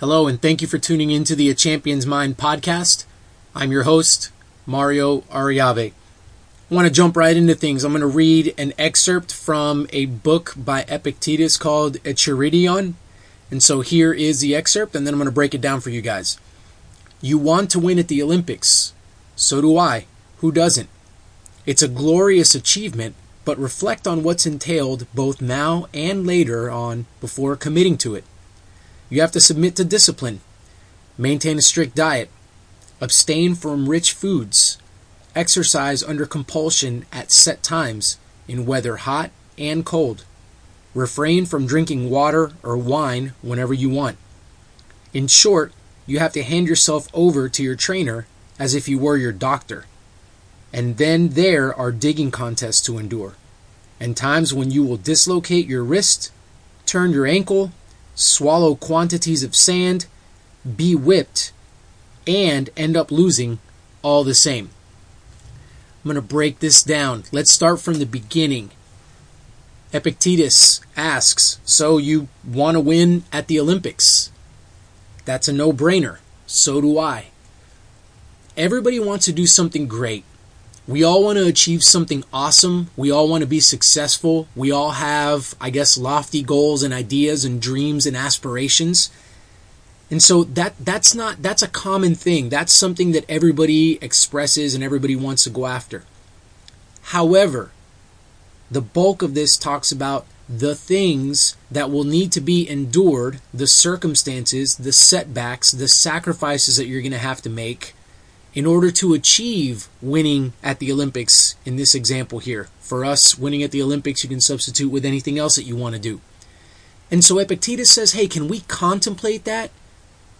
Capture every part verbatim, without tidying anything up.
Hello, and thank you for tuning into the A Champion's Mind podcast. I'm your host, Mario Ariave. I want to jump right into things. I'm going to read an excerpt from a book by Epictetus called Echiridion. And so here is the excerpt, and then I'm going to break it down for you guys. You want to win at the Olympics. So do I. Who doesn't? It's a glorious achievement, but reflect on what's entailed both now and later on before committing to it. You have to submit to discipline, maintain a strict diet, abstain from rich foods, exercise under compulsion at set times in weather hot and cold, refrain from drinking water or wine whenever you want. In short, you have to hand yourself over to your trainer as if you were your doctor. And then there are digging contests to endure, and times when you will dislocate your wrist, turn your ankle, swallow quantities of sand, be whipped, and end up losing all the same. I'm going to break this down. Let's start from the beginning. Epictetus asks, so you want to win at the Olympics? That's a no-brainer. So do I. Everybody wants to do something great. We all want to achieve something awesome. We all want to be successful. We all have, I guess, lofty goals and ideas and dreams and aspirations. And so that that's not that's a common thing. That's something that everybody expresses and everybody wants to go after. However, the bulk of this talks about the things that will need to be endured, the circumstances, the setbacks, the sacrifices that you're going to have to make in order to achieve winning at the Olympics, in this example here. For us, winning at the Olympics, you can substitute with anything else that you want to do. And so Epictetus says, hey, can we contemplate that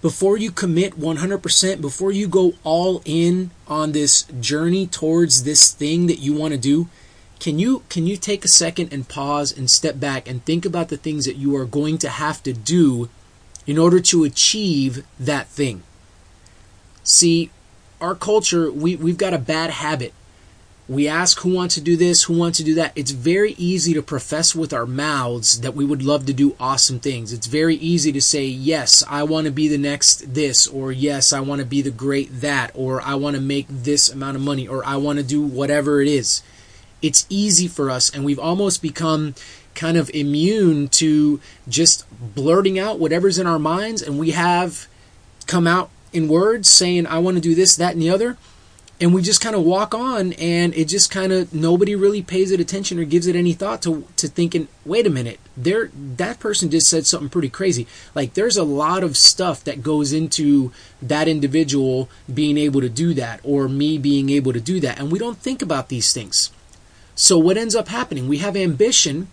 before you commit one hundred percent, before you go all in on this journey towards this thing that you want to do? Can you, can you take a second and pause and step back and think about the things that you are going to have to do in order to achieve that thing? See, our culture, we, we've got a bad habit. We ask who wants to do this, who wants to do that. It's very easy to profess with our mouths that we would love to do awesome things. It's very easy to say, yes, I want to be the next this, or yes, I want to be the great that, or I want to make this amount of money, or I want to do whatever it is. It's easy for us, and we've almost become kind of immune to just blurting out whatever's in our minds, and we have come out in words saying, I want to do this, that, and the other. And we just kind of walk on, and it just kind of, nobody really pays it attention or gives it any thought to to thinking, wait a minute, there that person just said something pretty crazy. Like, there's a lot of stuff that goes into that individual being able to do that, or me being able to do that. And we don't think about these things. So what ends up happening? We have ambition,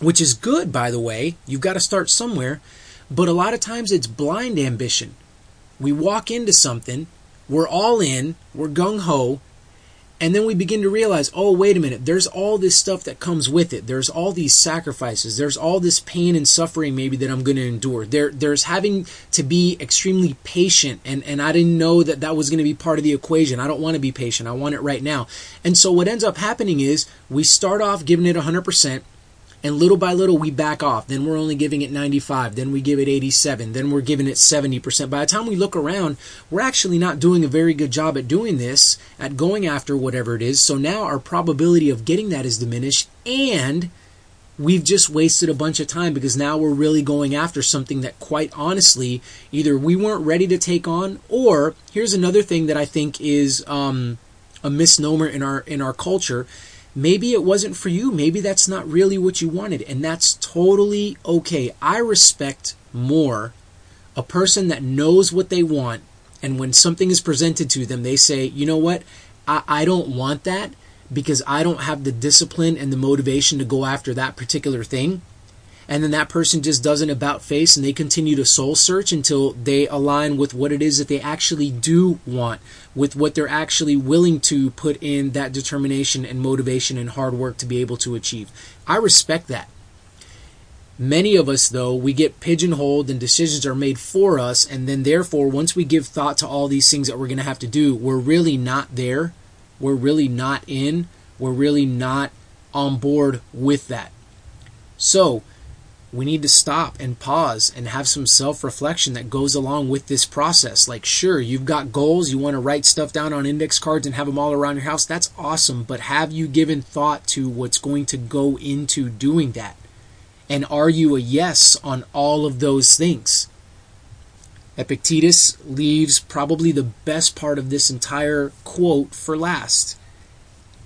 which is good, by the way. You've got to start somewhere. But a lot of times it's blind ambition. We walk into something, we're all in, we're gung-ho, and then we begin to realize, oh, wait a minute, there's all this stuff that comes with it. There's all these sacrifices. There's all this pain and suffering maybe that I'm going to endure. There, there's having to be extremely patient, and, and I didn't know that that was going to be part of the equation. I don't want to be patient. I want it right now. And so what ends up happening is we start off giving it one hundred percent, and little by little, we back off. Then we're only giving it ninety-five. Then we give it eighty-seven. Then we're giving it seventy percent. By the time we look around, we're actually not doing a very good job at doing this, at going after whatever it is. So now our probability of getting that is diminished. And we've just wasted a bunch of time because now we're really going after something that, quite honestly, either we weren't ready to take on, or here's another thing that I think is um, a misnomer in our in our culture. Maybe it wasn't for you. Maybe that's not really what you wanted. And that's totally okay. I respect more a person that knows what they want. And when something is presented to them, they say, you know what? I, I don't want that because I don't have the discipline and the motivation to go after that particular thing. And then that person just does an about face and they continue to soul search until they align with what it is that they actually do want, with what they're actually willing to put in that determination and motivation and hard work to be able to achieve. I respect that. Many of us, though, we get pigeonholed and decisions are made for us. And then therefore, once we give thought to all these things that we're going to have to do, we're really not there. We're really not in. We're really not on board with that. So we need to stop and pause and have some self-reflection that goes along with this process. Like, sure, you've got goals. You want to write stuff down on index cards and have them all around your house. That's awesome. But have you given thought to what's going to go into doing that? And are you a yes on all of those things? Epictetus leaves probably the best part of this entire quote for last,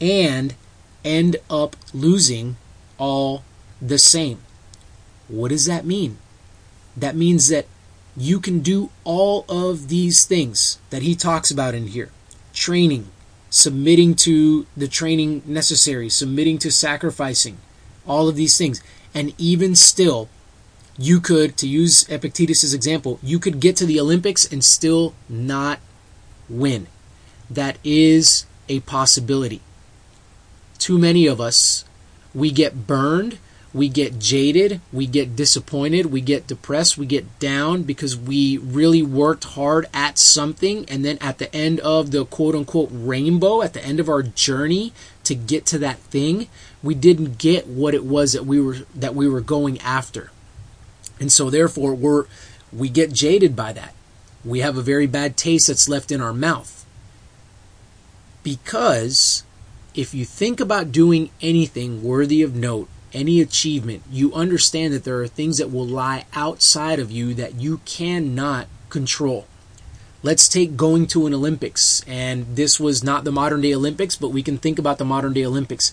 and end up losing all the same. What does that mean? That means that you can do all of these things that he talks about in here. Training, submitting to the training necessary, submitting to sacrificing, all of these things. And even still, you could, to use Epictetus' example, you could get to the Olympics and still not win. That is a possibility. Too many of us, we get burned, we get jaded, we get disappointed, we get depressed, we get down because we really worked hard at something, and then at the end of the quote-unquote rainbow, at the end of our journey to get to that thing, we didn't get what it was that we were that we were going after. And so therefore, we're, we get jaded by that. We have a very bad taste that's left in our mouth. Because if you think about doing anything worthy of note, any achievement, you understand that there are things that will lie outside of you that you cannot control. Let's take going to an Olympics, and this was not the modern day Olympics, but we can think about the modern day Olympics.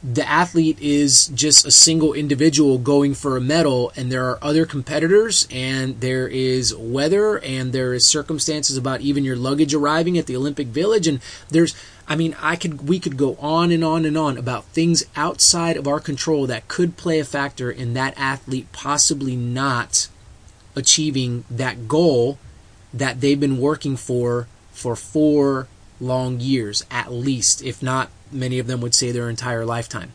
The athlete is just a single individual going for a medal, and there are other competitors, and there is weather, and there is circumstances about even your luggage arriving at the Olympic Village, and there's, I mean, I could, we could go on and on and on about things outside of our control that could play a factor in that athlete possibly not achieving that goal that they've been working for for four long years at least, if not, many of them would say their entire lifetime.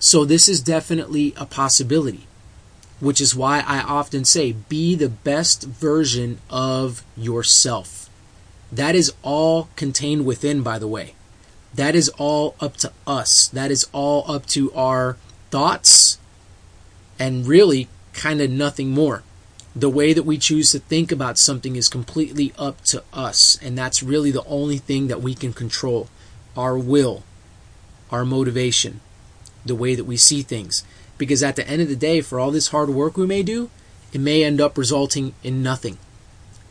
So this is definitely a possibility, which is why I often say, be the best version of yourself. That is all contained within, by the way. That is all up to us. That is all up to our thoughts and really kind of nothing more. The way that we choose to think about something is completely up to us, and that's really the only thing that we can control. Our will, our motivation, the way that we see things. Because at the end of the day, for all this hard work we may do, it may end up resulting in nothing.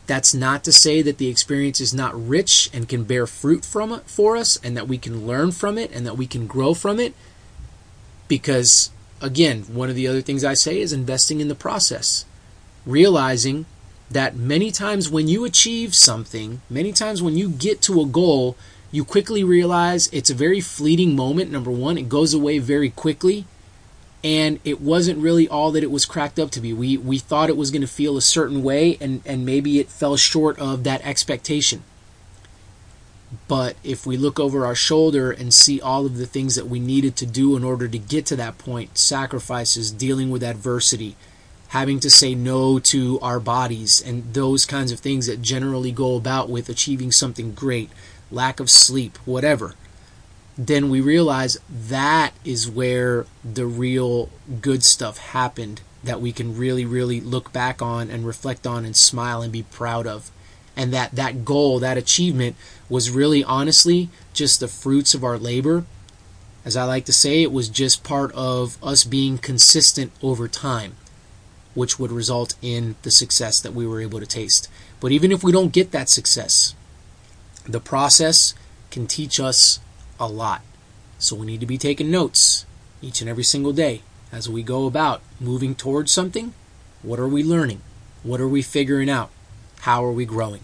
That's not to say that the experience is not rich and can bear fruit from it for us, and that we can learn from it, and that we can grow from it. Because, again, one of the other things I say is investing in the process. Realizing that many times when you achieve something, many times when you get to a goal, you quickly realize it's a very fleeting moment, number one. It goes away very quickly, and it wasn't really all that it was cracked up to be. We we thought it was going to feel a certain way, and, and maybe it fell short of that expectation. But if we look over our shoulder and see all of the things that we needed to do in order to get to that point, sacrifices, dealing with adversity, having to say no to our bodies, and those kinds of things that generally go about with achieving something great, lack of sleep, whatever, then we realize that is where the real good stuff happened that we can really, really look back on and reflect on and smile and be proud of. And that that goal, that achievement was really honestly just the fruits of our labor. As I like to say, it was just part of us being consistent over time, which would result in the success that we were able to taste. But even if we don't get that success, the process can teach us a lot. So we need to be taking notes each and every single day as we go about moving towards something. What are we learning? What are we figuring out? How are we growing?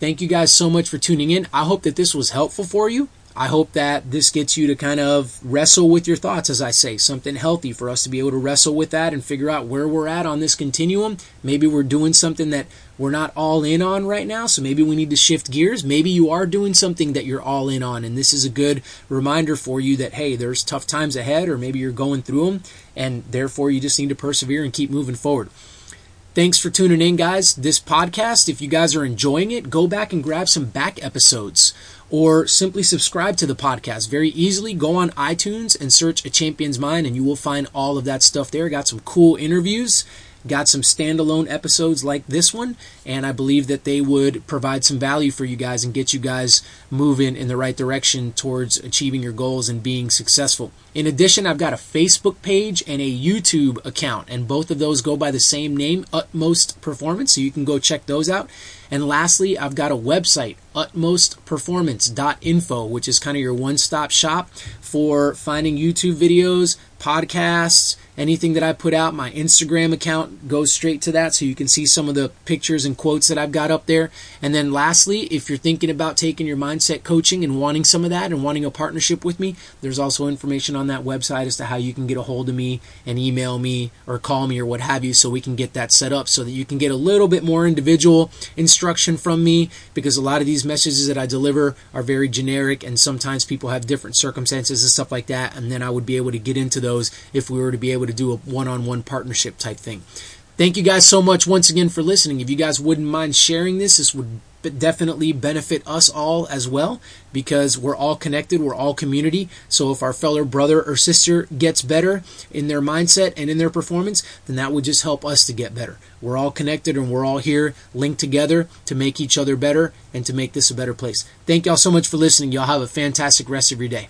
Thank you guys so much for tuning in. I hope that this was helpful for you. I hope that this gets you to kind of wrestle with your thoughts, as I say, something healthy for us to be able to wrestle with that and figure out where we're at on this continuum. Maybe we're doing something that we're not all in on right now, so maybe we need to shift gears. Maybe you are doing something that you're all in on, and this is a good reminder for you that, hey, there's tough times ahead, or maybe you're going through them, and therefore you just need to persevere and keep moving forward. Thanks for tuning in, guys. This podcast, if you guys are enjoying it, go back and grab some back episodes or simply subscribe to the podcast very easily. Go on iTunes and search A Champion's Mind and you will find all of that stuff there. Got some cool interviews, got some standalone episodes like this one, and I believe that they would provide some value for you guys and get you guys moving in the right direction towards achieving your goals and being successful. In addition, I've got a Facebook page and a YouTube account, and both of those go by the same name, Utmost Performance, so you can go check those out. And lastly, I've got a website, utmost performance dot info, which is kind of your one-stop shop for finding YouTube videos, podcasts, anything that I put out. My Instagram account goes straight to that, so you can see some of the pictures and quotes that I've got up there. And then lastly, if you're thinking about taking your mindset coaching and wanting some of that and wanting a partnership with me, there's also information on that website as to how you can get a hold of me and email me or call me or what have you, so we can get that set up so that you can get a little bit more individual instruction from me, because a lot of these messages that I deliver are very generic and sometimes people have different circumstances and stuff like that, and then I would be able to get into those if we were to be able to do a one-on-one partnership type thing. Thank you guys so much once again for listening. If you guys wouldn't mind sharing this, this would definitely benefit us all as well, because we're all connected, we're all community. So if our fellow brother or sister gets better in their mindset and in their performance, then that would just help us to get better. We're all connected and we're all here linked together to make each other better and to make this a better place. Thank y'all so much for listening. Y'all have a fantastic rest of your day.